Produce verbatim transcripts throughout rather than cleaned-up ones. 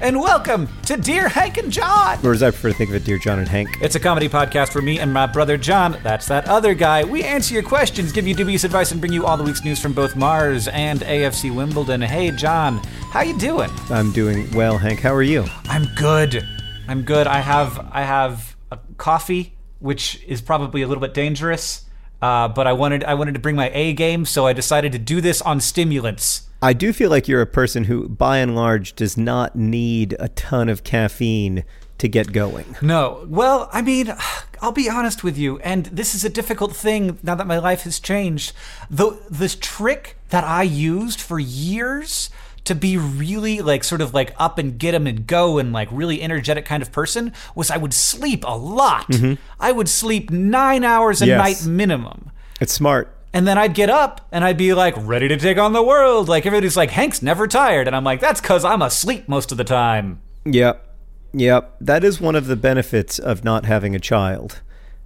And welcome to Dear Hank and John. Or as I prefer to think of it, Dear John and Hank. It's a comedy podcast where me and my brother John, that's that other guy, we answer your questions, give you dubious advice, and bring you all the week's news from both Mars and A F C Wimbledon. Hey, John, how you doing? I'm doing well, Hank. How are you? I'm good. I'm good. I have I have a coffee, which is probably a little bit dangerous, uh, but I wanted I wanted to bring my A game, so I decided to do this on stimulants. I do feel like you're a person who, by and large, does not need a ton of caffeine to get going. No. Well, I mean, I'll be honest with you, and this is a difficult thing now that my life has changed. The, this trick that I used for years to be really like sort of like up and get 'em and go and like really energetic kind of person was I would sleep a lot. Mm-hmm. I would sleep nine hours a yes. night minimum. It's smart. And then I'd get up and I'd be like ready to take on the world. Like everybody's like, Hank's never tired. And I'm like, that's because I'm asleep most of the time. Yep. Yep. That is one of the benefits of not having a child.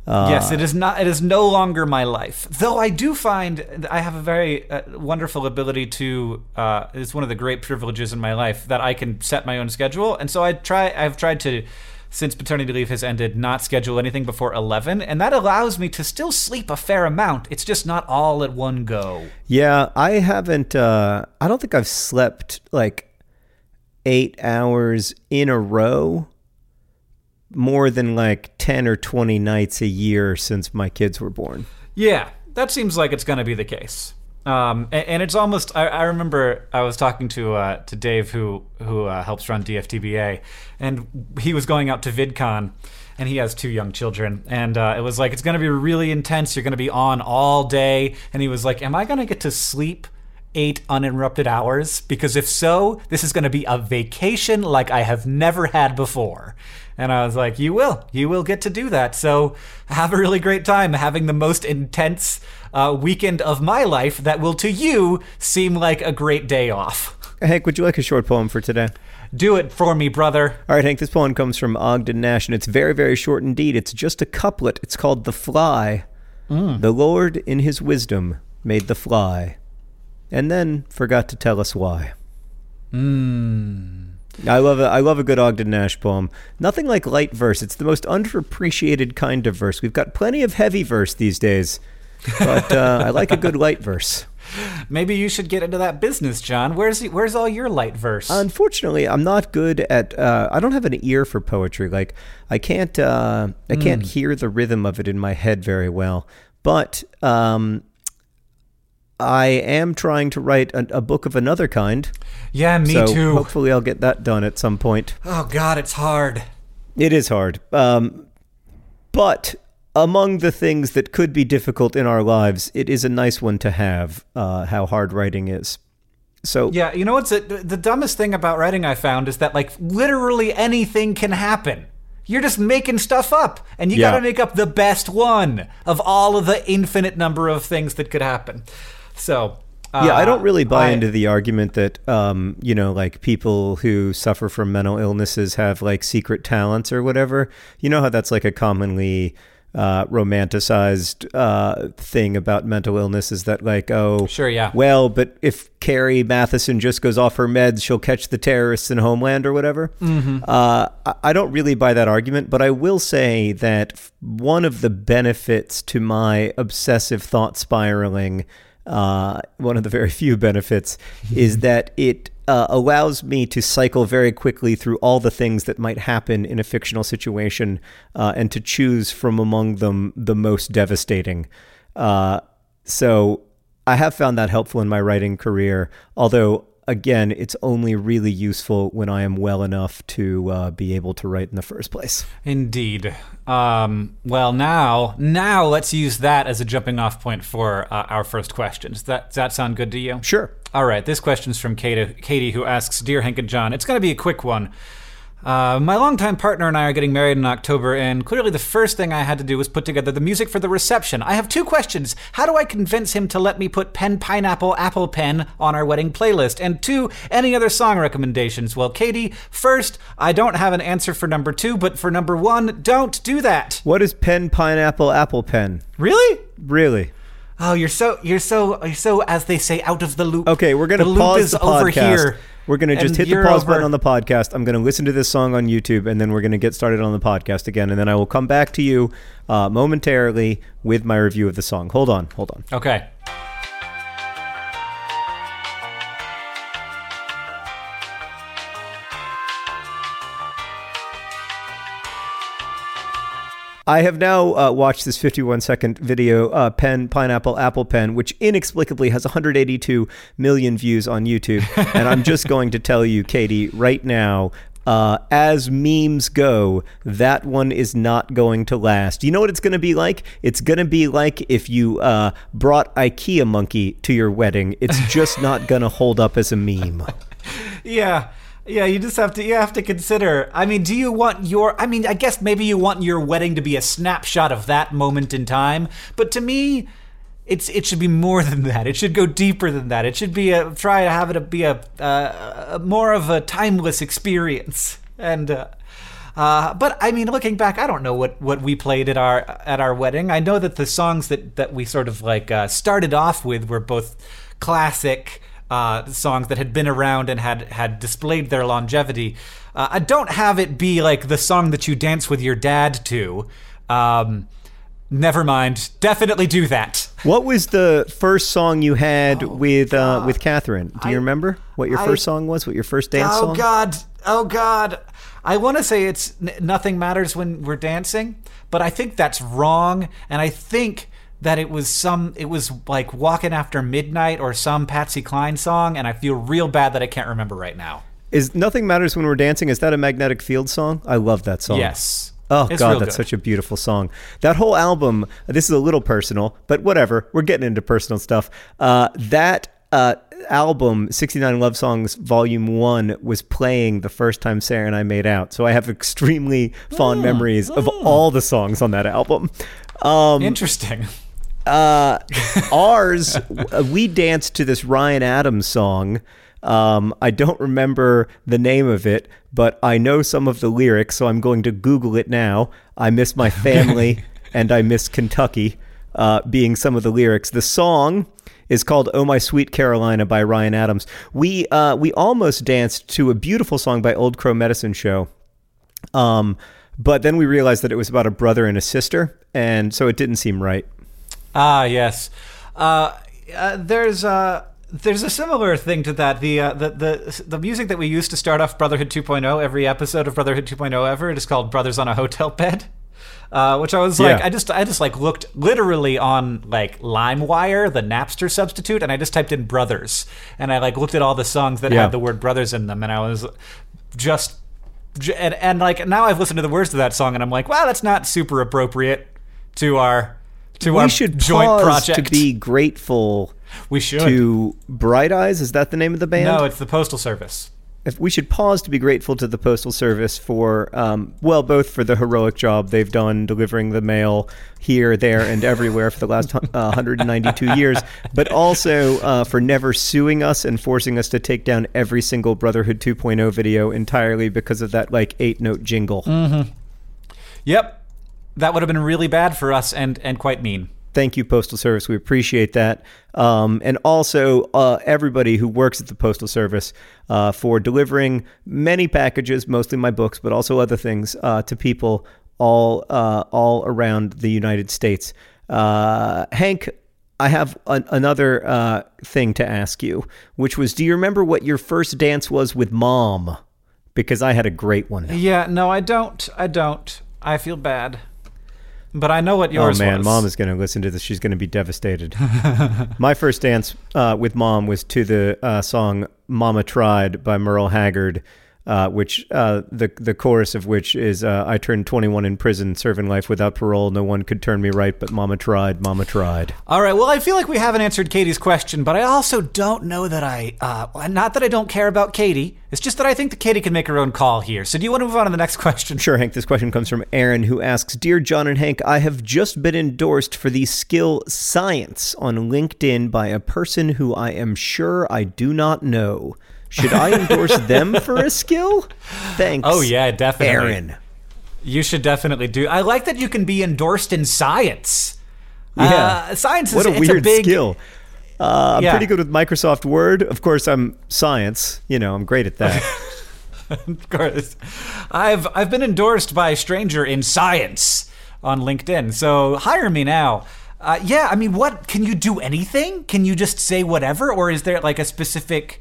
Uh, yes, it is not. It is no longer my life, though. I do find I have a very uh, wonderful ability to uh, it's one of the great privileges in my life that I can set my own schedule. And so I try I've tried to, since paternity leave has ended, not schedule anything before eleven, and that allows me to still sleep a fair amount. It's just not all at one go. Yeah, I haven't, uh, I don't think I've slept like eight hours in a row more than like ten or twenty nights a year since my kids were born. Yeah, that seems like it's going to be the case. Um, and, and it's almost, I, I remember I was talking to uh, to Dave, who, who uh, helps run D F T B A, and he was going out to VidCon, and he has two young children, and uh, it was like, it's going to be really intense, you're going to be on all day, and he was like, am I going to get to sleep eight uninterrupted hours? Because if so, this is going to be a vacation like I have never had before. And I was like, you will. You will get to do that. So have a really great time having the most intense uh, weekend of my life that will, to you, seem like a great day off. Hank, would you like a short poem for today? Do it for me, brother. All right, Hank, this poem comes from Ogden Nash, and it's very, very short indeed. It's just a couplet. It's called The Fly. Mm. The Lord, in his wisdom, made the fly, and then forgot to tell us why. Mm. I love a, I love a good Ogden Nash poem. Nothing like light verse. It's the most underappreciated kind of verse. We've got plenty of heavy verse these days, but uh, I like a good light verse. Maybe you should get into that business, John. Where's he, where's all your light verse? Unfortunately, I'm not good at. Uh, I don't have an ear for poetry. Like I can't. Uh, I can't mm. hear the rhythm of it in my head very well. But um, I am trying to write a, a book of another kind. Yeah, me so too. Hopefully I'll get that done at some point. Oh, God, it's hard. It is hard. Um, but among the things that could be difficult in our lives, it is a nice one to have, uh, how hard writing is. So yeah, you know what's a, the dumbest thing about writing I found is that, like, literally anything can happen. You're just making stuff up, and you yeah. got to make up the best one of all of the infinite number of things that could happen. So Yeah, uh, I don't really buy I, into the argument that, um, you know, like people who suffer from mental illnesses have like secret talents or whatever. You know how that's like a commonly uh, romanticized uh, thing about mental illness is that like, oh, sure, yeah. Well, but if Carrie Matheson just goes off her meds, she'll catch the terrorists in Homeland or whatever. Mm-hmm. Uh, I don't really buy that argument, but I will say that one of the benefits to my obsessive thought spiraling Uh, one of the very few benefits is that it uh, allows me to cycle very quickly through all the things that might happen in a fictional situation uh, and to choose from among them the most devastating. Uh, so I have found that helpful in my writing career, although, again, it's only really useful when I am well enough to uh, be able to write in the first place. Indeed. Um, well, now, now let's use that as a jumping off point for uh, our first question. Does that, does that sound good to you? Sure. All right. This question's from Katie, Katie, who asks, Dear Hank and John, it's going to be a quick one. Uh, my longtime partner and I are getting married in October, and clearly the first thing I had to do was put together the music for the reception. I have two questions. How do I convince him to let me put Pen Pineapple Apple Pen on our wedding playlist? And two, any other song recommendations? Well, Katie, first, I don't have an answer for number two, but for number one, don't do that. What is Pen Pineapple Apple Pen? Really? Really. Oh, you're so, you're so, you're so, as they say, out of the loop. Okay, we're going to pause the podcast. The loop is over here. We're going to just hit the pause button on the podcast. I'm going to listen to this song on YouTube, and then we're going to get started on the podcast again, and then I will come back to you uh, momentarily with my review of the song. Hold on, hold on. Okay. I have now uh, watched this fifty-one second video, uh, Pen, Pineapple, Apple Pen, which inexplicably has one hundred eighty-two million views on YouTube. And I'm just going to tell you, Katie, right now, uh, as memes go, that one is not going to last. You know what it's going to be like? It's going to be like if you uh, brought IKEA Monkey to your wedding. It's just not going to hold up as a meme. Yeah. Yeah, you just have to you have to consider. I mean, do you want your I mean, I guess maybe you want your wedding to be a snapshot of that moment in time, but to me, it's it should be more than that. It should go deeper than that. It should be a try to have it be a, uh, a more of a timeless experience. And uh, uh, but I mean, looking back, I don't know what, what we played at our at our wedding. I know that the songs that that we sort of like uh, started off with were both classic Uh, songs that had been around and had, had displayed their longevity. Uh, I don't have it be like the song that you dance with your dad to. Um, never mind. Definitely do that. What was the first song you had oh, with uh, with Catherine? Do you I, remember what your I, first song was? What your first dance oh song? Oh, God. Oh, God. I want to say it's Nothing Matters When We're Dancing, but I think that's wrong, and I think that it was some, it was like Walking After Midnight or some Patsy Cline song, and I feel real bad that I can't remember right now. Is Nothing Matters When We're Dancing, is that a Magnetic Fields song? I love that song. Yes. Oh, it's God, that's good. Such a beautiful song. That whole album, this is a little personal, but whatever, we're getting into personal stuff. Uh, that uh, album, sixty-nine Love Songs, Volume one, was playing the first time Sarah and I made out, so I have extremely fond mm, memories mm. of all the songs on that album. Um, Interesting. Uh, ours, we danced to this Ryan Adams song. Um, I don't remember the name of it, but I know some of the lyrics, so I'm going to Google it now. I miss my family and I miss Kentucky, uh, being some of the lyrics. The song is called Oh My Sweet Carolina by Ryan Adams. We, uh, we almost danced to a beautiful song by Old Crow Medicine Show. Um, but then we realized that it was about a brother and a sister, and so it didn't seem right. Ah, yes. Uh, uh, there's uh, there's a similar thing to that. The, uh, the the the music that we used to start off Brotherhood two point oh, every episode of Brotherhood two point oh ever, it is called Brothers on a Hotel Bed, uh, which I was like, yeah. I just I just like looked literally on like LimeWire, the Napster substitute, and I just typed in Brothers, and I like looked at all the songs that yeah. had the word brothers in them, and I was just and and like now I've listened to the words to that song, and I'm like, wow, that's not super appropriate to our. To we should joint pause project. To be grateful we should. To Bright Eyes. Is that the name of the band? No, it's the Postal Service. if we should pause to be grateful to the Postal Service for, um, well, both for the heroic job they've done delivering the mail here, there, and everywhere for the last uh, one hundred ninety-two years, but also uh, for never suing us and forcing us to take down every single Brotherhood two point oh video entirely because of that, like, eight-note jingle. Mm-hmm. Yep. That would have been really bad for us and, and quite mean. Thank you, Postal Service. We appreciate that. Um, and also uh, everybody who works at the Postal Service uh, for delivering many packages, mostly my books, but also other things uh, to people all uh, all around the United States. Uh, Hank, I have an, another uh, thing to ask you, which was, do you remember what your first dance was with Mom? Because I had a great one. Yeah, no, I don't. I don't. I feel bad. But I know what yours was. Oh, man, was. Mom is going to listen to this. She's going to be devastated. My first dance uh, with Mom was to the uh, song Mama Tried by Merle Haggard, uh, which uh, the the chorus of which is, uh, I turned twenty-one in prison, serving life without parole. No one could turn me right, but Mama tried, Mama tried. All right, well, I feel like we haven't answered Katie's question, but I also don't know that I, uh, not that I don't care about Katie. It's just that I think that Katie can make her own call here. So do you want to move on to the next question? Sure, Hank. This question comes from Aaron, who asks, Dear John and Hank, I have just been endorsed for the skill science on LinkedIn by a person who I am sure I do not know. Should I endorse them for a skill? Thanks. Oh, yeah, definitely. Aaron. You should definitely do. I like that you can be endorsed in science. Yeah. Uh, science is a, a weird a big skill. Uh, I'm yeah. pretty good with Microsoft Word. Of course, I'm science. You know, I'm great at that. Of course. I've I've been endorsed by a stranger in science on LinkedIn. So hire me now. Uh, yeah, I mean, what? Can you do anything? Can you just say whatever? Or is there like a specific,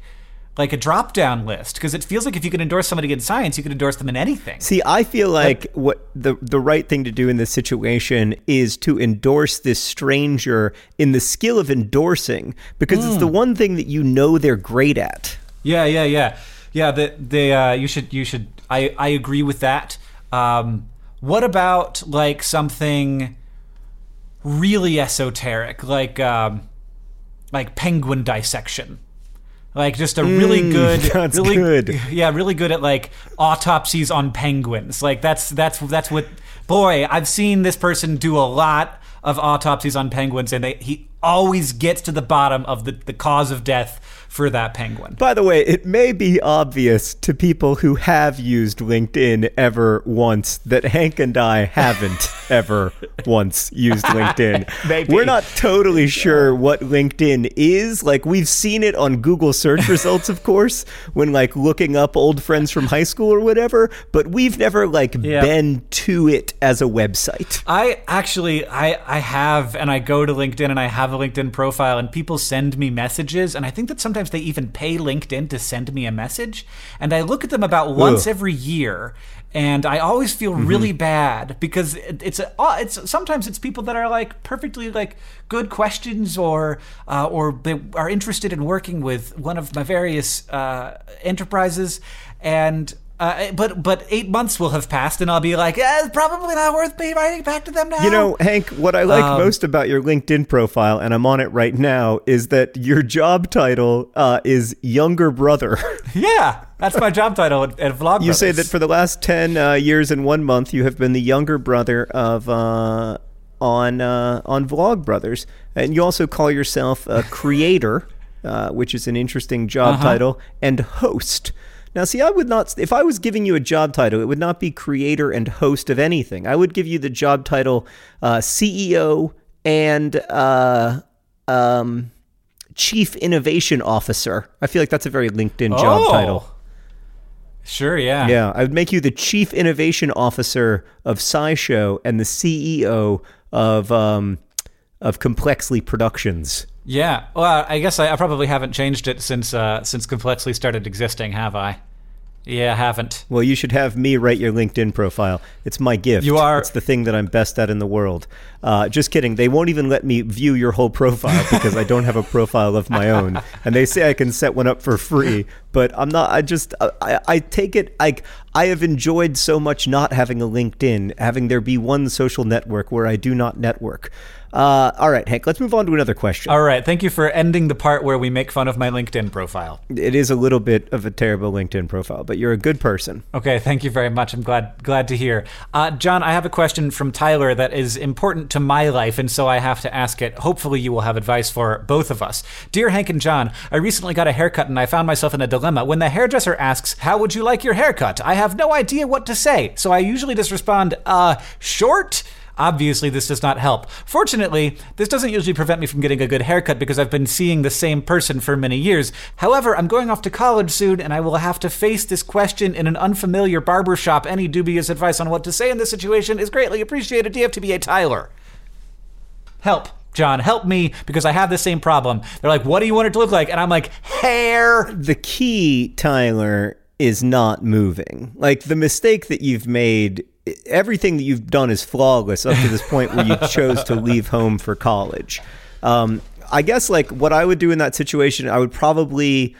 like a drop-down list? Because it feels like if you can endorse somebody in science, you can endorse them in anything. See, I feel like but, what the the right thing to do in this situation is to endorse this stranger in the skill of endorsing, because mm. it's the one thing that you know they're great at. Yeah, yeah, yeah. Yeah, the, the, uh, you should, you should. I, I agree with that. Um, what about, like, something really esoteric, like um, like penguin dissection? Like just a really mm, good, that's really good. Yeah, really good at like autopsies on penguins. Like that's that's that's what. Boy, I've seen this person do a lot of autopsies on penguins, and they, he always gets to the bottom of the, the cause of death for that penguin. By the way, it may be obvious to people who have used LinkedIn ever once that Hank and I haven't ever once used LinkedIn. Maybe. We're not totally sure what LinkedIn is. Like, we've seen it on Google search results, of course, when like looking up old friends from high school or whatever, but we've never like yeah. been to it as a website. I actually, I, I have, and I go to LinkedIn and I have a LinkedIn profile, and people send me messages, and I think that sometimes they even pay LinkedIn to send me a message, and I look at them about once Ugh. every year, and I always feel mm-hmm. really bad because it's a, it's sometimes it's people that are like perfectly like good questions, or uh, or they are interested in working with one of my various uh, enterprises, and uh, but but eight months will have passed, and I'll be like, eh, it's probably not worth me writing back to them now. You know, Hank, what I like um, most about your LinkedIn profile, and I'm on it right now, is that your job title uh, is Younger Brother. Yeah, that's my job title at, at Vlogbrothers. You say that for the last ten uh, years and one month, you have been the younger brother of uh, on uh, on Vlogbrothers, and you also call yourself a creator, uh, which is an interesting job uh-huh. title, and host. Now, see, I would not, if I was giving you a job title, it would not be creator and host of anything. I would give you the job title uh, C E O and uh, um, Chief Innovation Officer. I feel like that's a very LinkedIn job oh. title. Sure, yeah. Yeah, I would make you the Chief Innovation Officer of SciShow and the C E O of um, of Complexly Productions. Yeah, well, I guess I, I probably haven't changed it since uh, since Complexly started existing, have I? Yeah, I haven't. Well, you should have me write your LinkedIn profile. It's my gift. You are. It's the thing that I'm best at in the world. Uh, just kidding. They won't even let me view your whole profile because I don't have a profile of my own. And they say I can set one up for free, But I'm not, I just, I, I take it, like, I have enjoyed so much not having a LinkedIn, having there be one social network where I do not network. Uh, all right, Hank, let's move on to another question. All right, thank you for ending the part where we make fun of my LinkedIn profile. It is a little bit of a terrible LinkedIn profile, but you're a good person. Okay, thank you very much. I'm glad glad to hear. Uh, John, I have a question from Tyler that is important to my life, and so I have to ask it. Hopefully you will have advice for both of us. Dear Hank and John, I recently got a haircut and I found myself in a dilemma. When the hairdresser asks, how would you like your haircut? I have no idea what to say, so I usually just respond, uh, short? Obviously, this does not help. Fortunately, this doesn't usually prevent me from getting a good haircut because I've been seeing the same person for many years. However, I'm going off to college soon and I will have to face this question in an unfamiliar barbershop. Any dubious advice on what to say in this situation is greatly appreciated. D F T B A Tyler. Help, John, help me, because I have the same problem. They're like, what do you want it to look like? And I'm like, hair. The key, Tyler, is not moving. Like, the mistake that you've made, everything that you've done is flawless up to this point where you chose to leave home for college. Um, I guess, like, what I would do in that situation, I would probably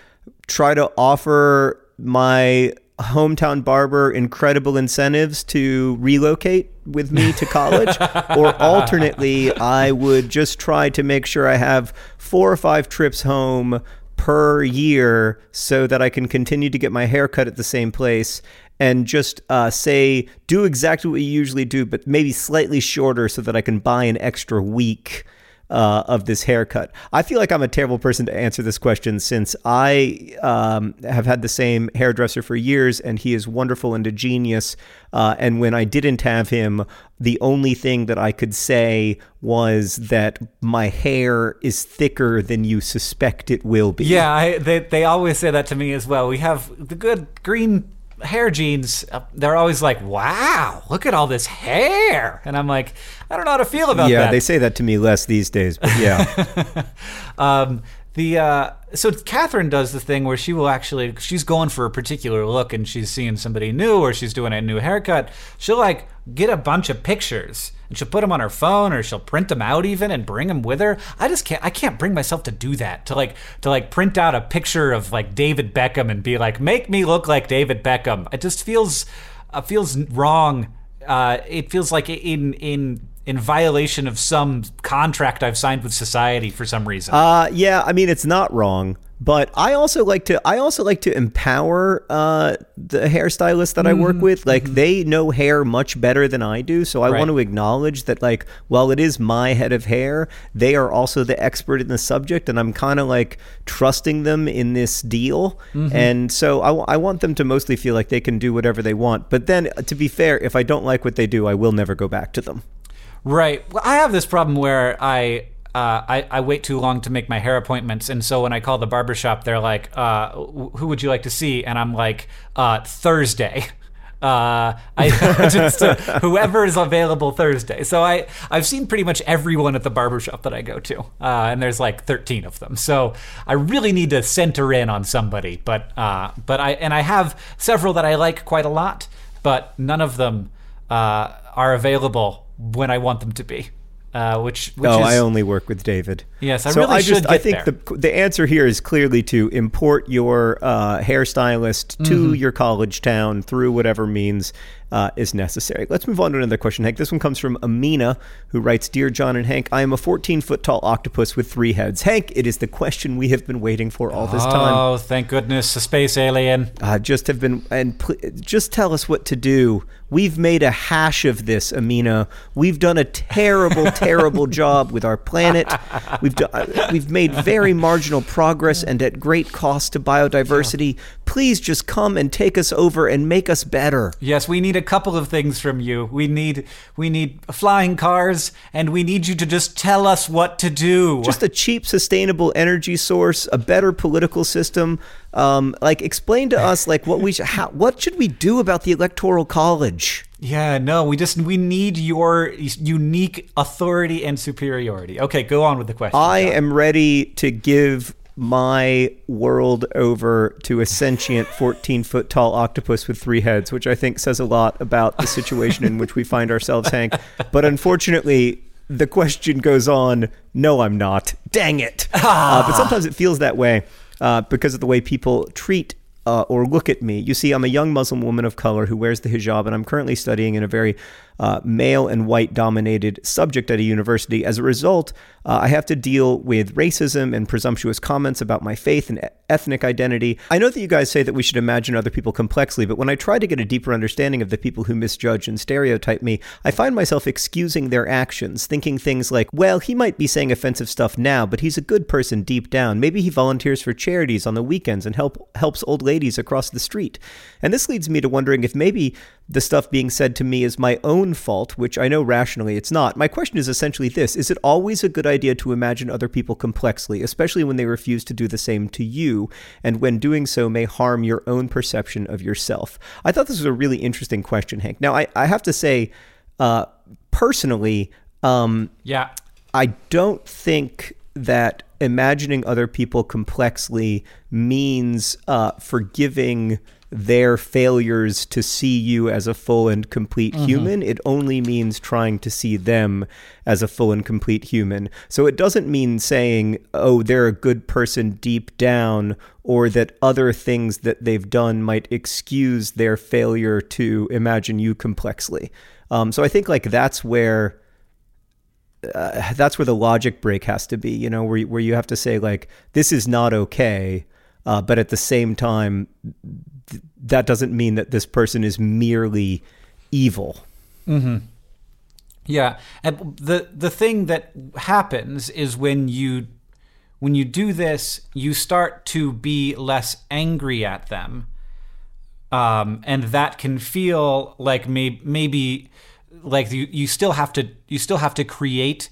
try to offer my hometown barber incredible incentives to relocate with me to college, or alternately, I would just try to make sure I have four or five trips home per year so that I can continue to get my hair cut at the same place, and just uh, say, do exactly what you usually do, but maybe slightly shorter so that I can buy an extra week uh, of this haircut. I feel like I'm a terrible person to answer this question, since I um, have had the same hairdresser for years and he is wonderful and a genius. Uh, and when I didn't have him, the only thing that I could say was that my hair is thicker than you suspect it will be. Yeah, I, they, they always say that to me as well. We have the good green hair genes. They're always like, wow, look at all this hair. And I'm like, I don't know how to feel about yeah, that. Yeah, they say that to me less these days, but yeah. um, the uh, so Catherine does the thing where she will actually, she's going for a particular look and she's seeing somebody new or she's doing a new haircut. She'll like get a bunch of pictures and she'll put them on her phone, or she'll print them out even and bring them with her. I just can't, I can't bring myself to do that, to like, to like print out a picture of like David Beckham and be like, make me look like David Beckham. It just feels, uh, feels wrong. Uh, it feels like in, in, in violation of some contract I've signed with society for some reason. Uh, yeah, I mean, it's not wrong, but I also like to I also like to empower uh, the hairstylists that mm-hmm. I work with. Like, mm-hmm. they know hair much better than I do, so I right. want to acknowledge that, like, while it is my head of hair, they are also the expert in the subject, and I'm kind of, like, trusting them in this deal. Mm-hmm. And so I, w- I want them to mostly feel like they can do whatever they want. But then, to be fair, if I don't like what they do, I will never go back to them. Right. Well, I have this problem where I, uh, I I wait too long to make my hair appointments, and so when I call the barbershop, they're like, uh, "Who would you like to see?" And I'm like, uh, "Thursday." Uh, I just uh, whoever is available Thursday. So I I've seen pretty much everyone at the barbershop that I go to, uh, and there's like thirteen of them. So I really need to center in on somebody. But uh, but I and I have several that I like quite a lot, but none of them uh, are available when I want them to be, uh, which, which oh, is... I only work with David. Yes, I so really I should just, get I think there. The, the answer here is clearly to import your uh, hairstylist mm-hmm. to your college town through whatever means uh, is necessary. Let's move on to another question, Hank. This one comes from Amina, who writes, Dear John and Hank, I am a fourteen-foot-tall octopus with three heads. Hank, it is the question we have been waiting for all this oh, time. Oh, thank goodness, a space alien. Uh, just have been, and pl- just tell us what to do. We've made a hash of this, Amina. We've done a terrible, terrible job with our planet. We've do- we've made very marginal progress and at great cost to biodiversity. Please just come and take us over and make us better. Yes, we need a couple of things from you. We need we need flying cars, and we need you to just tell us what to do. Just a cheap, sustainable energy source, a better political system. Um, like, explain to us, like, what we sh- how, what should we do about the Electoral College? Yeah, no, we just we need your unique authority and superiority. Okay, go on with the question. I John. am ready to give my world over to a sentient fourteen-foot-tall octopus with three heads, which I think says a lot about the situation in which we find ourselves, Hank. But unfortunately, the question goes on, no, I'm not. Dang it. Ah. Uh, but sometimes it feels that way. Uh, because of the way people treat Uh, or look at me. You see, I'm a young Muslim woman of color who wears the hijab, and I'm currently studying in a very uh, male and white-dominated subject at a university. As a result, uh, I have to deal with racism and presumptuous comments about my faith and ethnic identity. I know that you guys say that we should imagine other people complexly, but when I try to get a deeper understanding of the people who misjudge and stereotype me, I find myself excusing their actions, thinking things like, well, he might be saying offensive stuff now, but he's a good person deep down. Maybe he volunteers for charities on the weekends and help helps old ladies ladies across the street. And this leads me to wondering if maybe the stuff being said to me is my own fault, which I know rationally it's not. My question is essentially this: is it always a good idea to imagine other people complexly, especially when they refuse to do the same to you, and when doing so may harm your own perception of yourself? I thought this was a really interesting question, Hank. Now, I, I have to say, uh, personally, um, yeah, I don't think that imagining other people complexly means uh, forgiving their failures to see you as a full and complete mm-hmm. human. It only means trying to see them as a full and complete human. So it doesn't mean saying, oh, they're a good person deep down, or that other things that they've done might excuse their failure to imagine you complexly. Um, so I think like that's where... Uh, that's where the logic break has to be, you know, where where you have to say, like, this is not okay, uh, but at the same time, th- that doesn't mean that this person is merely evil. Mm-hmm. Yeah, and the the thing that happens is when you when you do this, you start to be less angry at them, um, and that can feel like may- maybe. Like you, you still have to you still have to create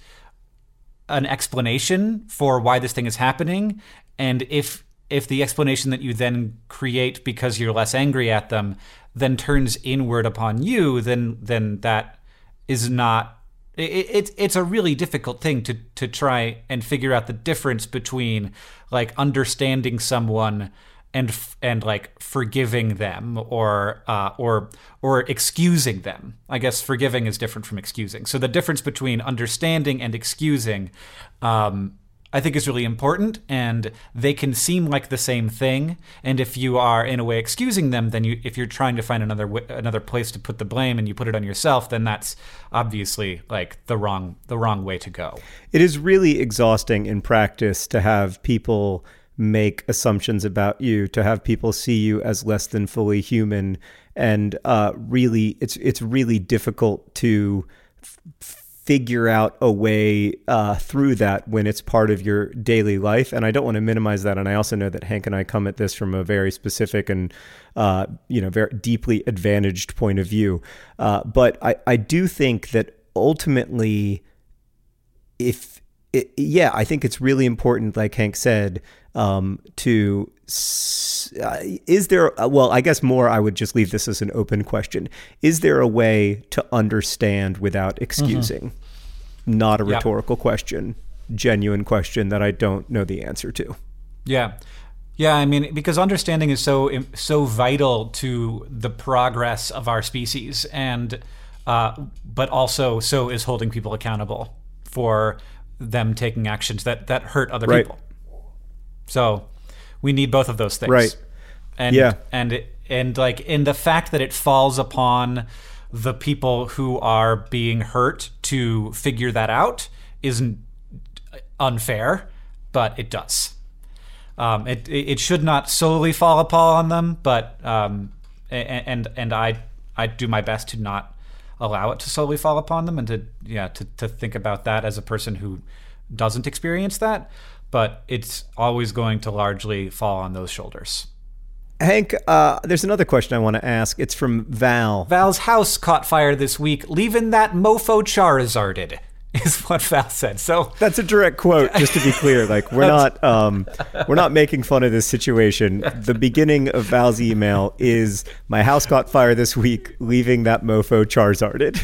an explanation for why this thing is happening. And if if the explanation that you then create because you're less angry at them then turns inward upon you, then then that is not it, it it's a really difficult thing to to try and figure out the difference between like understanding someone and and like forgiving them or uh, or or excusing them. I guess forgiving is different from excusing. So the difference between understanding and excusing, um, I think, is really important. And they can seem like the same thing. And if you are in a way excusing them, then you if you're trying to find another w- another place to put the blame and you put it on yourself, then that's obviously like the wrong the wrong way to go. It is really exhausting in practice to have people make assumptions about you, to have people see you as less than fully human. And uh, really, it's it's really difficult to f- figure out a way uh, through that when it's part of your daily life. And I don't want to minimize that. And I also know that Hank and I come at this from a very specific and, uh, you know, very deeply advantaged point of view. Uh, but I, I do think that ultimately, if, it, yeah, I think it's really important, like Hank said, um, to, uh, is there, well, I guess more, I would just leave this as an open question. Is there a way to understand without excusing? Mm-hmm. Not a rhetorical yeah. question, genuine question that I don't know the answer to. Yeah. Yeah. I mean, because understanding is so, so vital to the progress of our species and, uh, but also so is holding people accountable for them taking actions that, that hurt other right. people. So we need both of those things. Right. And, yeah. and, and like in the fact that it falls upon the people who are being hurt to figure that out isn't unfair, but it does. Um, it, it should not solely fall upon them, but, um, and, and I, I do my best to not allow it to solely fall upon them and to, yeah, to, to think about that as a person who doesn't experience that. But it's always going to largely fall on those shoulders. Hank, uh, there's another question I want to ask. It's from Val. Val's house caught fire this week, leaving that mofo Charizarded, is what Val said. So that's a direct quote, just to be clear. Like we're not, um, we're not making fun of this situation. The beginning of Val's email is, "My house caught fire this week, leaving that mofo Charizarded."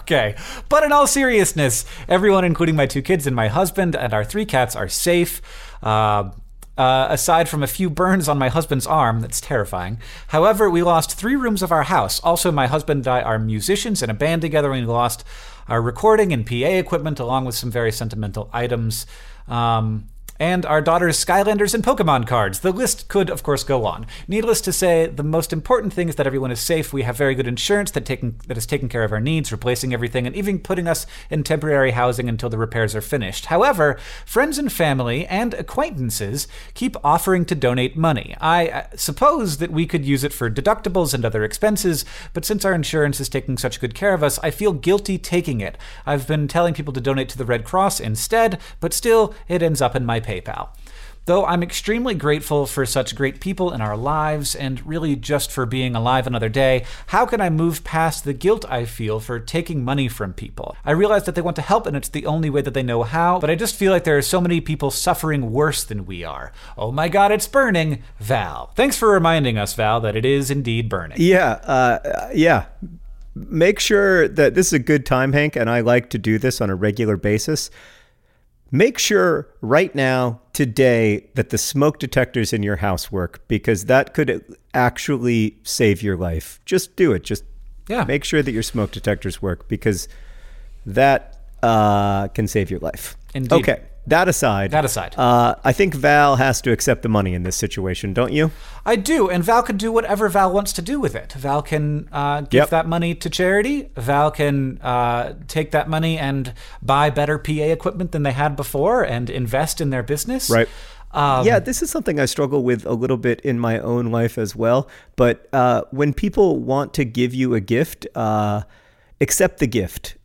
Okay, but in all seriousness, everyone, including my two kids and my husband and our three cats, are safe. Uh, Uh, aside from a few burns on my husband's arm, that's terrifying. However, we lost three rooms of our house. Also, my husband and I are musicians in a band together, and we lost our recording and P A equipment, along with some very sentimental items. Um, and our daughter's Skylanders and Pokemon cards. The list could, of course, go on. Needless to say, the most important thing is that everyone is safe. We have very good insurance that, taking, that is taking care of our needs, replacing everything, and even putting us in temporary housing until the repairs are finished. However, friends and family and acquaintances keep offering to donate money. I uh, suppose that we could use it for deductibles and other expenses, but since our insurance is taking such good care of us, I feel guilty taking it. I've been telling people to donate to the Red Cross instead, but still, it ends up in my PayPal. Though I'm extremely grateful for such great people in our lives and really just for being alive another day, how can I move past the guilt I feel for taking money from people? I realize that they want to help and it's the only way that they know how, but I just feel like there are so many people suffering worse than we are. Oh my God, it's burning, Val. Thanks for reminding us, Val, that it is indeed burning. Yeah, uh, yeah. Make sure that this is a good time, Hank, and I like to do this on a regular basis. Make sure right now, today, that the smoke detectors in your house work, because that could actually save your life. Just do it. Just yeah. Make sure that your smoke detectors work, because that uh, can save your life. Indeed. Okay. That aside, that aside. Uh, I think Val has to accept the money in this situation, don't you? I do, and Val can do whatever Val wants to do with it. Val can uh, give yep. that money to charity. Val can uh, take that money and buy better P A equipment than they had before and invest in their business. Right. Um, yeah, this is something I struggle with a little bit in my own life as well. But uh, when people want to give you a gift, uh, accept the gift.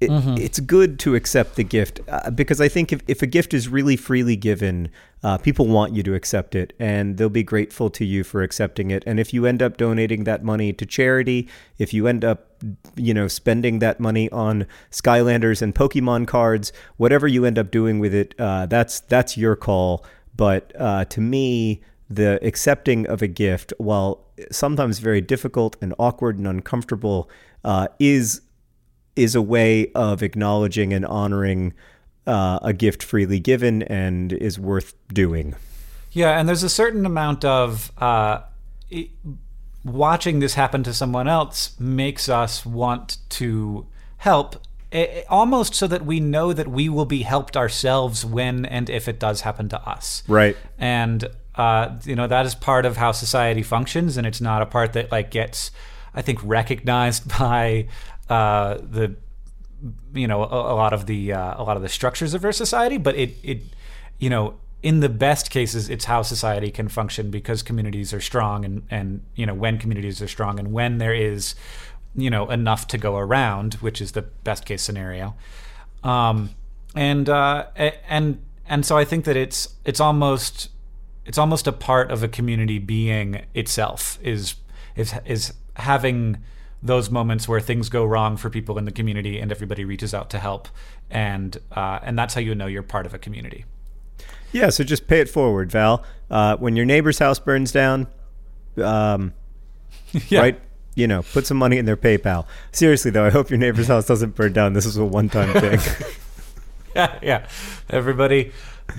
It, mm-hmm. It's good to accept the gift uh, because I think if, if a gift is really freely given, uh, people want you to accept it and they'll be grateful to you for accepting it. And if you end up donating that money to charity, if you end up, you know, spending that money on Skylanders and Pokemon cards, whatever you end up doing with it, uh, that's that's your call. But uh, to me, the accepting of a gift, while sometimes very difficult and awkward and uncomfortable, uh, is is a way of acknowledging and honoring uh, a gift freely given and is worth doing. Yeah, and there's a certain amount of uh, it, watching this happen to someone else makes us want to help, it, almost so that we know that we will be helped ourselves when and if it does happen to us. Right. And, uh, you know, that is part of how society functions, and it's not a part that, like, gets, I think, recognized by... Uh, the you know a, a lot of the uh, a lot of the structures of our society, but it it you know in the best cases it's how society can function because communities are strong and and you know when communities are strong and when there is you know enough to go around, which is the best case scenario, um, and uh, and and so I think that it's it's almost it's almost a part of a community being itself is is is having those moments where things go wrong for people in the community and everybody reaches out to help. And uh, and that's how you know you're part of a community. Yeah, so just pay it forward, Val. Uh, when your neighbor's house burns down, um, yeah. right? You know, put some money in their PayPal. Seriously, though, I hope your neighbor's house doesn't burn down. This is a one-time thing. yeah, yeah. Everybody...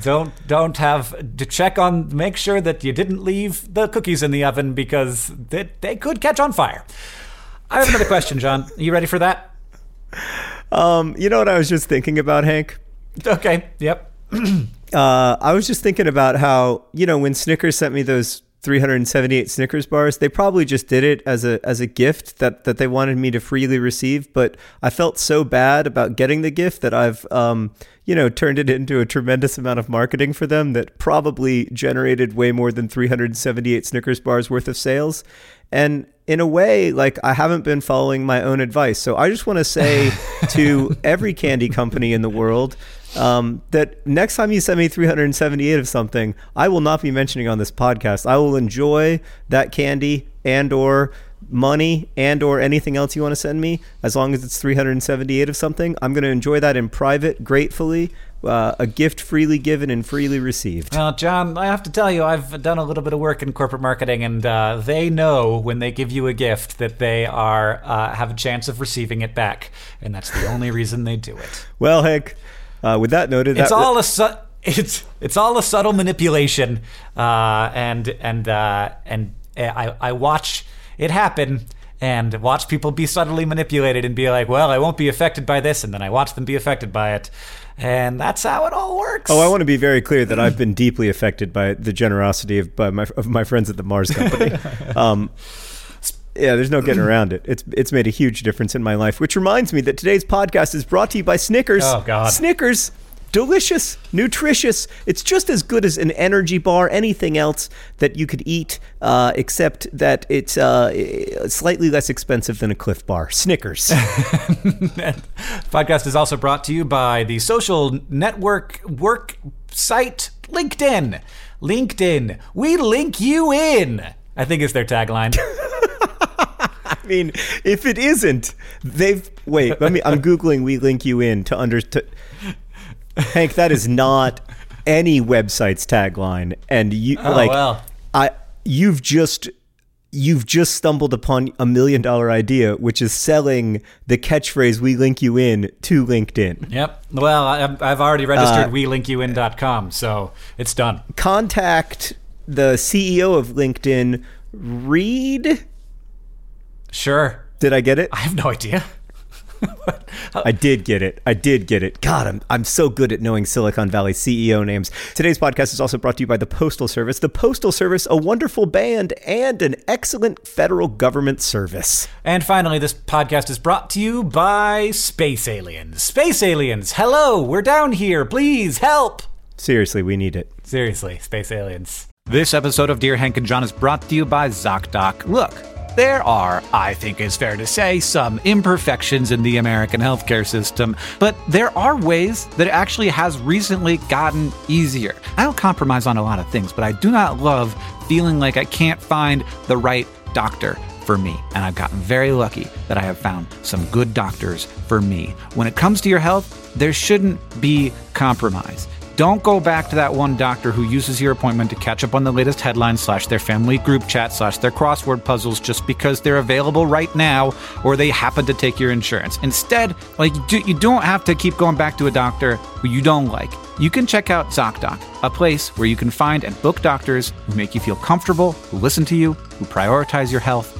Don't don't have to check on. Make sure that you didn't leave the cookies in the oven because they, they could catch on fire. I have another question, John. Are you ready for that? Um, you know what I was just thinking about, Hank? Okay. Yep. uh, I was just thinking about how, you know, when Snickers sent me those three hundred seventy-eight Snickers bars, they probably just did it as a as a gift that, that they wanted me to freely receive. But I felt so bad about getting the gift that I've, um, you know, turned it into a tremendous amount of marketing for them that probably generated way more than three hundred seventy-eight Snickers bars worth of sales. And in a way, like, I haven't been following my own advice. So I just want to say to every candy company in the world, Um, that next time you send me three hundred seventy-eight of something, I will not be mentioning on this podcast. I will enjoy that candy and or money and or anything else you want to send me. As long as it's three hundred seventy-eight of something, I'm going to enjoy that in private, gratefully, uh, a gift freely given and freely received. Well, John, I have to tell you, I've done a little bit of work in corporate marketing, and uh, they know when they give you a gift that they are uh, have a chance of receiving it back. And that's the only reason they do it. Well, heck. Uh, with that noted, it's that all a su- it's it's all a subtle manipulation, uh, and and uh, and I I watch it happen, and watch people be subtly manipulated and be like, well, I won't be affected by this, and then I watch them be affected by it. And that's how it all works. Oh, I want to be very clear that I've been deeply affected by the generosity of by my of my friends at the Mars Company. Um, yeah, there's no getting around it. It's it's made a huge difference in my life, which reminds me that today's podcast is brought to you by Snickers. Oh, God. Snickers. Delicious, nutritious. It's just as good as an energy bar, anything else that you could eat, uh, except that it's uh, slightly less expensive than a Cliff Bar. Snickers. Podcast is also brought to you by the social network work site LinkedIn. LinkedIn. We link you in, I think is their tagline. I mean, if it isn't, they've... Wait, let me... I'm Googling we link you in to under... To, Hank, that is not any website's tagline, and you oh, like, well. I you've just you've just stumbled upon a million dollar idea, which is selling the catchphrase "We link you in" to LinkedIn. Yep. Well, I, I've already registered uh, we link you in dot com, so it's done. Contact the C E O of LinkedIn, Reed. Sure. Did I get it? I have no idea. I did get it. I did get it. God, I'm I'm so good at knowing Silicon Valley C E O names. Today's podcast is also brought to you by the Postal Service. The Postal Service, a wonderful band and an excellent federal government service. And finally, this podcast is brought to you by Space Aliens. Space Aliens, hello, we're down here. Please help. Seriously, we need it. Seriously, Space Aliens. This episode of Dear Hank and John is brought to you by ZocDoc. Look. There are, I think it's fair to say, some imperfections in the American healthcare system, but there are ways that it actually has recently gotten easier. I don't compromise on a lot of things, but I do not love feeling like I can't find the right doctor for me. And I've gotten very lucky that I have found some good doctors for me. When it comes to your health, there shouldn't be compromise. Don't go back to that one doctor who uses your appointment to catch up on the latest headlines slash their family group chat slash their crossword puzzles just because they're available right now or they happen to take your insurance. Instead, like you don't have to keep going back to a doctor who you don't like. You can check out ZocDoc, a place where you can find and book doctors who make you feel comfortable, who listen to you, who prioritize your health,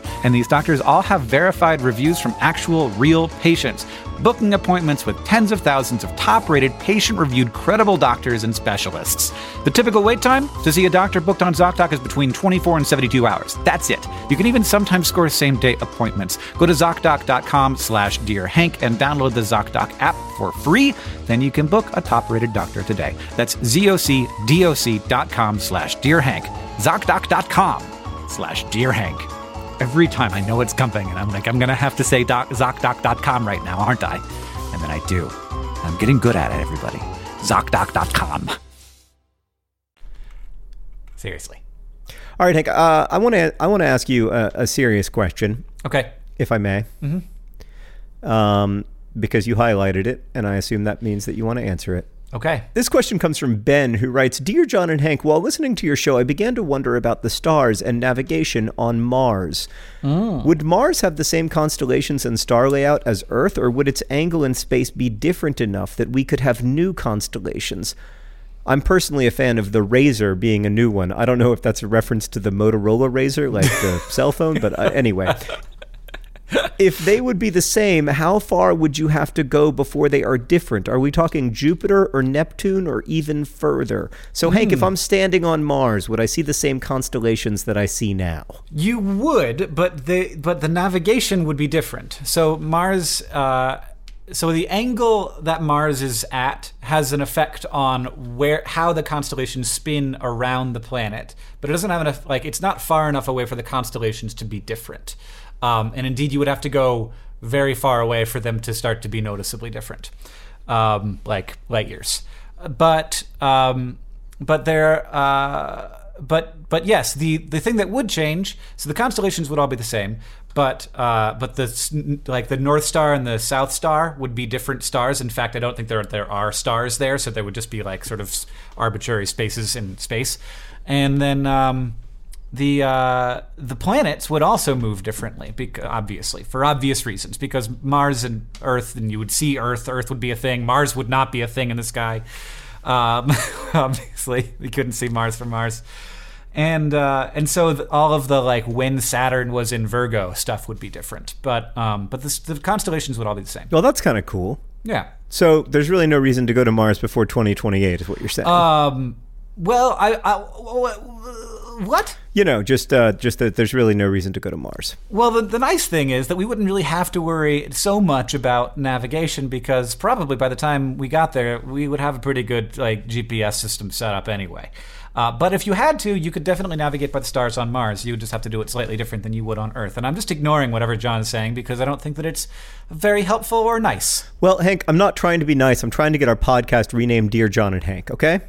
And these doctors all have verified reviews from actual real patients. Booking appointments with tens of thousands of top-rated, patient-reviewed, credible doctors and specialists. The typical wait time to see a doctor booked on ZocDoc is between twenty-four and seventy-two hours. That's it. You can even sometimes score same-day appointments. Go to ZocDoc.com slash Dear Hank and download the ZocDoc app for free. Then you can book a top-rated doctor today. That's zocdoc.com slash Dear Hank. ZocDoc.com slash Dear Hank. Every time I know it's coming, and I'm like, I'm going to have to say doc, ZocDoc dot com right now, aren't I? And then I do. I'm getting good at it, everybody. ZocDoc dot com. Seriously. All right, Hank, uh, I want to I want to ask you a, a serious question. Okay. If I may. Mm-hmm. Um, because you highlighted it, and I assume that means that you want to answer it. Okay. This question comes from Ben, who writes, Dear John and Hank, while listening to your show, I began to wonder about the stars and navigation on Mars. Mm. Would Mars have the same constellations and star layout as Earth, or would its angle in space be different enough that we could have new constellations? I'm personally a fan of the Razor being a new one. I don't know if that's a reference to the Motorola Razor, like the cell phone, but uh, anyway... If they would be the same, how far would you have to go before they are different? Are we talking Jupiter or Neptune or even further? So, mm. Hank, if I'm standing on Mars, would I see the same constellations that I see now? You would, but the but the navigation would be different. So Mars, uh, so the angle that Mars is at has an effect on where how the constellations spin around the planet, but it doesn't have enough. Like, it's not far enough away for the constellations to be different. Um, and indeed, you would have to go very far away for them to start to be noticeably different, um, like light years. But um, but there, uh, but but yes, the, the thing that would change. So the constellations would all be the same, But uh, but the like the North Star and the South Star would be different stars. In fact, I don't think there there are stars there, so they would just be like sort of arbitrary spaces in space. And then um, the uh, the planets would also move differently, because, obviously, for obvious reasons, because Mars and Earth, and you would see Earth. Earth would be a thing. Mars would not be a thing in the sky. Um, obviously, we couldn't see Mars from Mars. And uh, and so the, all of the like when Saturn was in Virgo stuff would be different, but um, but this, the constellations would all be the same. Well, that's kind of cool. Yeah. So there's really no reason to go to Mars before twenty twenty-eight, is what you're saying. Um. Well, I. I what? You know, just uh, just that there's really no reason to go to Mars. Well, the, the nice thing is that we wouldn't really have to worry so much about navigation, because probably by the time we got there, we would have a pretty good like G P S system set up anyway. Uh, but if you had to, you could definitely navigate by the stars on Mars. You would just have to do it slightly different than you would on Earth. And I'm just ignoring whatever John's saying because I don't think that it's very helpful or nice. Well, Hank, I'm not trying to be nice. I'm trying to get our podcast renamed Dear John and Hank, okay?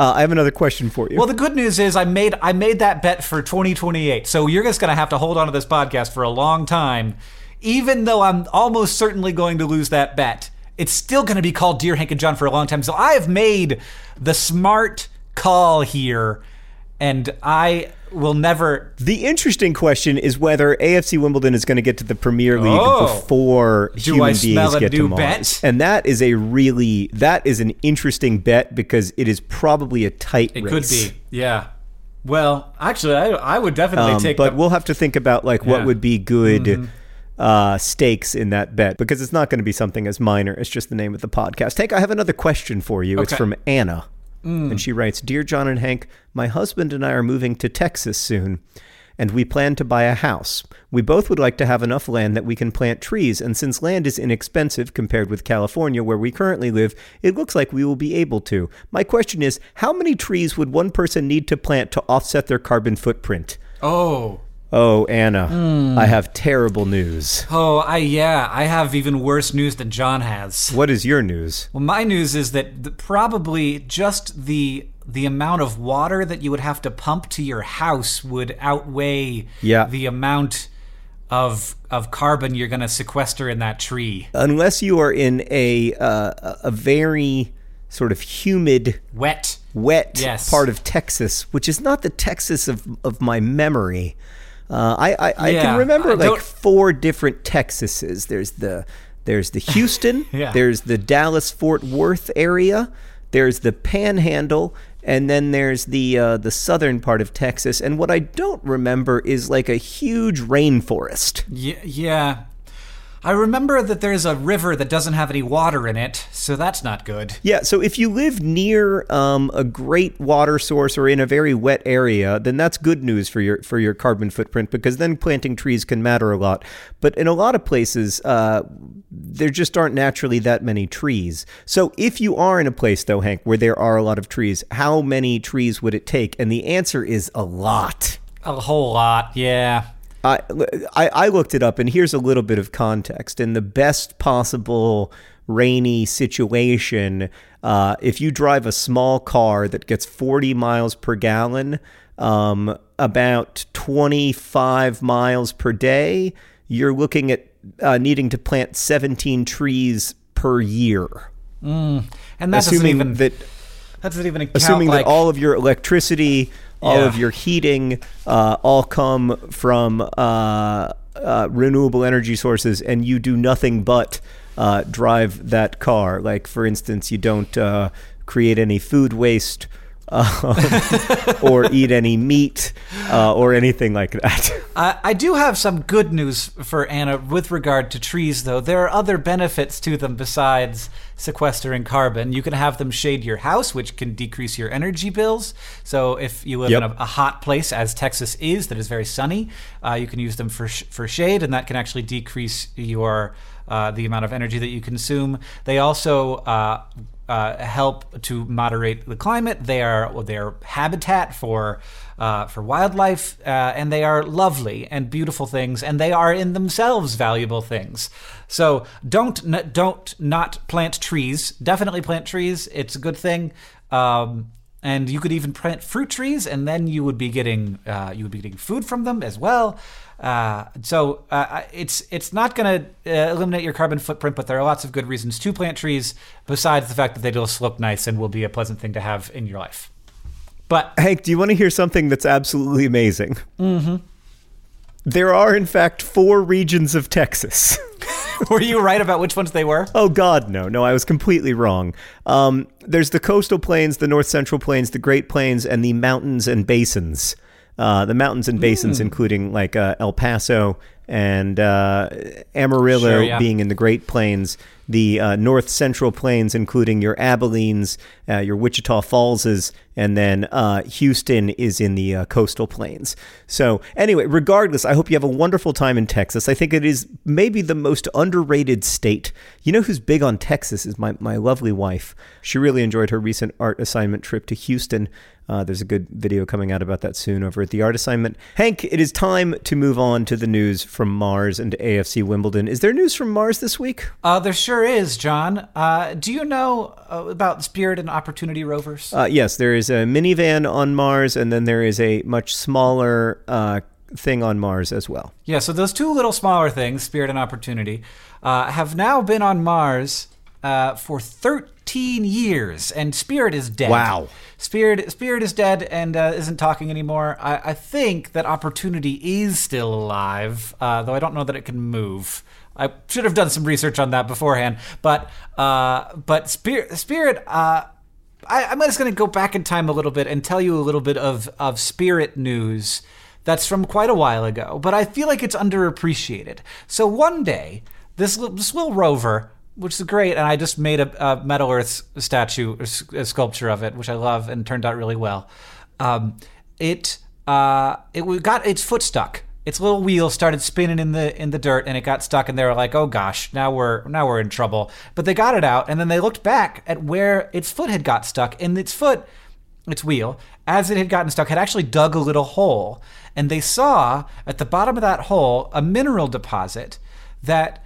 Uh, I have another question for you. Well, the good news is I made I made that bet for twenty twenty-eight. So you're just going to have to hold on to this podcast for a long time, even though I'm almost certainly going to lose that bet. It's still going to be called Dear Hank and John for a long time. So I have made the smart call here, and I will never. The interesting question is whether A F C Wimbledon is going to get to the Premier League oh, before human beings get to Mars. Bet? And that is a really that is an interesting bet because it is probably a tight it race. It could be, yeah. Well, actually, I I would definitely um, take. But the, we'll have to think about like yeah. what would be good. Mm-hmm. Uh, stakes in that bet, because it's not going to be something as minor. It's just the name of the podcast. Hank, I have another question for you. Okay. It's from Anna. Mm. And she writes, Dear John and Hank, my husband and I are moving to Texas soon, and we plan to buy a house. We both would like to have enough land that we can plant trees, and since land is inexpensive compared with California, where we currently live, it looks like we will be able to. My question is, how many trees would one person need to plant to offset their carbon footprint? Oh. Oh, Anna, mm. I have terrible news. Oh, I yeah, I have even worse news than John has. What is your news? Well, my news is that the, probably just the the amount of water that you would have to pump to your house would outweigh yeah. the amount of of carbon you're going to sequester in that tree. Unless you are in a uh, a very sort of humid, wet, wet yes. part of Texas, which is not the Texas of, of my memory. Uh, I, I, I yeah, can remember I like four different Texases. There's the there's the Houston, yeah. there's the Dallas-Fort Worth area, there's the Panhandle, and then there's the uh, the southern part of Texas. And what I don't remember is like a huge rainforest. Yeah, yeah. I remember that there's a river that doesn't have any water in it, so that's not good. Yeah, so if you live near um, a great water source or in a very wet area, then that's good news for your for your carbon footprint, because then planting trees can matter a lot. But in a lot of places, uh, there just aren't naturally that many trees. So if you are in a place, though, Hank, where there are a lot of trees, how many trees would it take? And the answer is a lot. A whole lot, yeah. I, I looked it up, and here's a little bit of context. In the best possible rainy situation, uh, if you drive a small car that gets forty miles per gallon, um, about twenty-five miles per day, you're looking at uh, needing to plant seventeen trees per year. Mm. And that's assuming even, that that doesn't even account, assuming like, that all of your electricity. All yeah. of your heating uh, all come from uh, uh, renewable energy sources, and you do nothing but uh, drive that car. Like, for instance, you don't uh, create any food waste um, or eat any meat uh, or anything like that. I, I do have some good news for Anna with regard to trees, though. There are other benefits to them besides sequestering carbon. You can have them shade your house, which can decrease your energy bills. So if you live yep. in a, a hot place, as Texas is, that is very sunny, uh, you can use them for sh- for shade, and that can actually decrease your uh, the amount of energy that you consume. They also uh, uh, help to moderate the climate. They are they are habitat for uh, for wildlife, uh, and they are lovely and beautiful things, and they are in themselves valuable things. So don't n- don't not plant trees. Definitely plant trees. It's a good thing. Um, And you could even plant fruit trees, and then you would be getting uh, you would be getting food from them as well. Uh, so uh, it's it's not going to uh, eliminate your carbon footprint, but there are lots of good reasons to plant trees besides the fact that they will look nice and will be a pleasant thing to have in your life. But Hank, do you want to hear something that's absolutely amazing? Mm-hmm. There are, in fact, four regions of Texas. Were you right about which ones they were? Oh, God, no. No, I was completely wrong. Um, there's the coastal plains, the north central plains, the Great Plains, and the mountains and basins. Uh, the mountains and basins, mm. including like uh, El Paso and uh, Amarillo sure, yeah. being in the Great Plains, the uh, north central plains, including your Abilene's, uh, your Wichita Falls's, and then uh, Houston is in the uh, coastal plains. So anyway, regardless, I hope you have a wonderful time in Texas. I think it is maybe the most underrated state. You know who's big on Texas is my, my lovely wife. She really enjoyed her recent art assignment trip to Houston. Uh, there's a good video coming out about that soon over at the Art Assignment. Hank, it is time to move on to the news from Mars and A F C Wimbledon. Is there news from Mars this week? Uh, there sure is, John. Uh, do you know uh, about Spirit and Opportunity rovers? Uh, yes, there is a minivan on Mars, and then there is a much smaller uh, thing on Mars as well. Yeah, so those two little smaller things, Spirit and Opportunity, uh, have now been on Mars uh, for thirteen years, and Spirit is dead. Wow. Spirit Spirit is dead and uh, isn't talking anymore. I, I think that Opportunity is still alive, uh, though I don't know that it can move. I should have done some research on that beforehand. But uh, but Spirit, Spirit uh, I, I'm just going to go back in time a little bit and tell you a little bit of, of Spirit news that's from quite a while ago. But I feel like it's underappreciated. So one day, this, this little rover, which is great, and I just made a, a Metal Earth statue, a sculpture of it, which I love, and turned out really well. Um, it uh, it got its foot stuck. Its little wheel started spinning in the in the dirt, and it got stuck. And they were like, "Oh gosh, now we're now we're in trouble." But they got it out, and then they looked back at where its foot had got stuck, and its foot, its wheel, as it had gotten stuck, had actually dug a little hole, and they saw at the bottom of that hole a mineral deposit that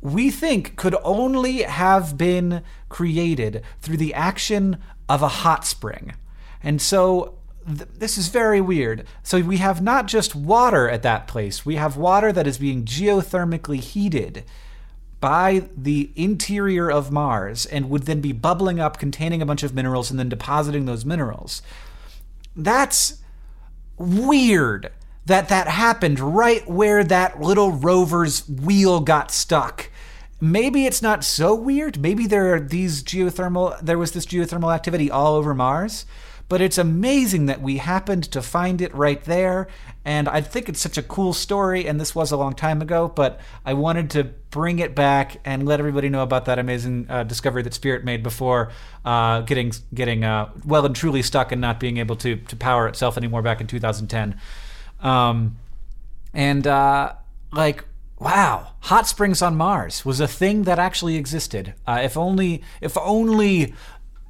we think could only have been created through the action of a hot spring. And so th- this is very weird. So we have not just water at that place. We have water that is being geothermically heated by the interior of Mars and would then be bubbling up, containing a bunch of minerals, and then depositing those minerals. That's weird that that happened right where that little rover's wheel got stuck. Maybe it's not so weird. Maybe there are these geothermal, there was this geothermal activity all over Mars, but it's amazing that we happened to find it right there. And I think it's such a cool story, and this was a long time ago, but I wanted to bring it back and let everybody know about that amazing uh, discovery that Spirit made before uh, getting getting uh, well and truly stuck and not being able to, to power itself anymore back in two thousand ten. Um, and uh, like, wow, hot springs on Mars was a thing that actually existed. Uh, if only, if only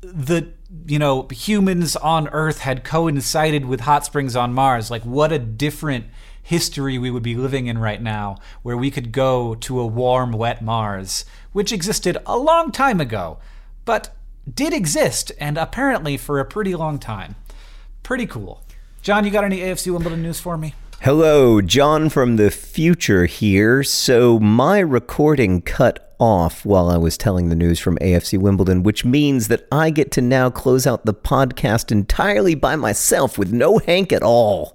the, you know, humans on Earth had coincided with hot springs on Mars, like what a different history we would be living in right now, where we could go to a warm, wet Mars, which existed a long time ago, but did exist, and apparently for a pretty long time. Pretty cool. John, you got any A F C Wimbledon news for me? Hello, John from the future here. So my recording cut off while I was telling the news from A F C Wimbledon, which means that I get to now close out the podcast entirely by myself with no Hank at all.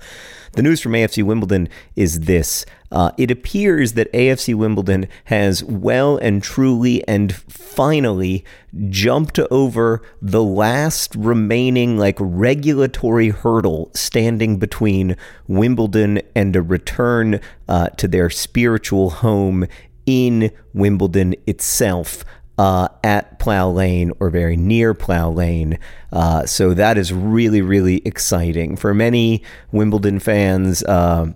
The news from A F C Wimbledon is this. Uh, it appears that A F C Wimbledon has well and truly and finally jumped over the last remaining like regulatory hurdle standing between Wimbledon and a return uh, to their spiritual home in Wimbledon itself. Uh, at Plough Lane, or very near Plough Lane. Uh, so that is really, really exciting. For many Wimbledon fans, uh,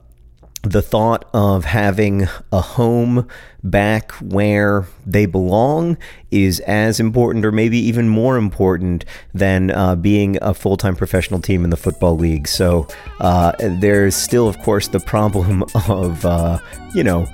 the thought of having a home back where they belong is as important, or maybe even more important, than uh, being a full-time professional team in the Football League. So uh, there's still, of course, the problem of, uh, you know,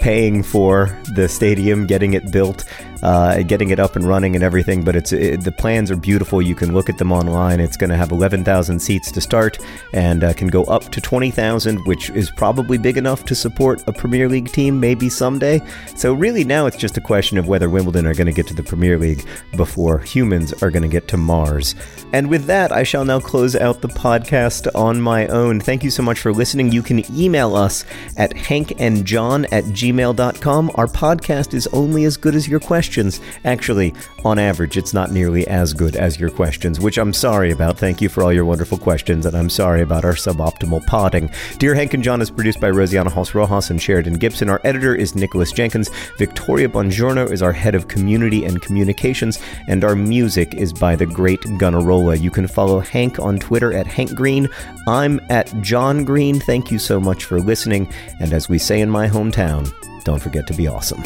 paying for the stadium, getting it built, uh, getting it up and running and everything, but it's it, the plans are beautiful. You can look at them online. It's going to have eleven thousand seats to start and uh, can go up to twenty thousand, which is probably big enough to support a Premier League team maybe someday. So really now it's just a question of whether Wimbledon are going to get to the Premier League before humans are going to get to Mars. And with that, I shall now close out the podcast on my own. Thank you so much for listening. You can email us at hankandjohn at gmail dot com. Our podcast is only as good as your questions. Actually, on average, it's not nearly as good as your questions, which I'm sorry about. Thank you for all your wonderful questions, and I'm sorry about our suboptimal podding. Dear Hank and John is produced by Rosianna Hoss-Rojas and Sheridan Gibson. Our editor is Nicholas Jenkins. Victoria Bongiorno is our head of community and communications, and our music is by the great Gunnarola. You can follow Hank on Twitter at Hank Green. I'm at John Green. Thank you so much for listening, and as we say in my hometown, don't forget to be awesome.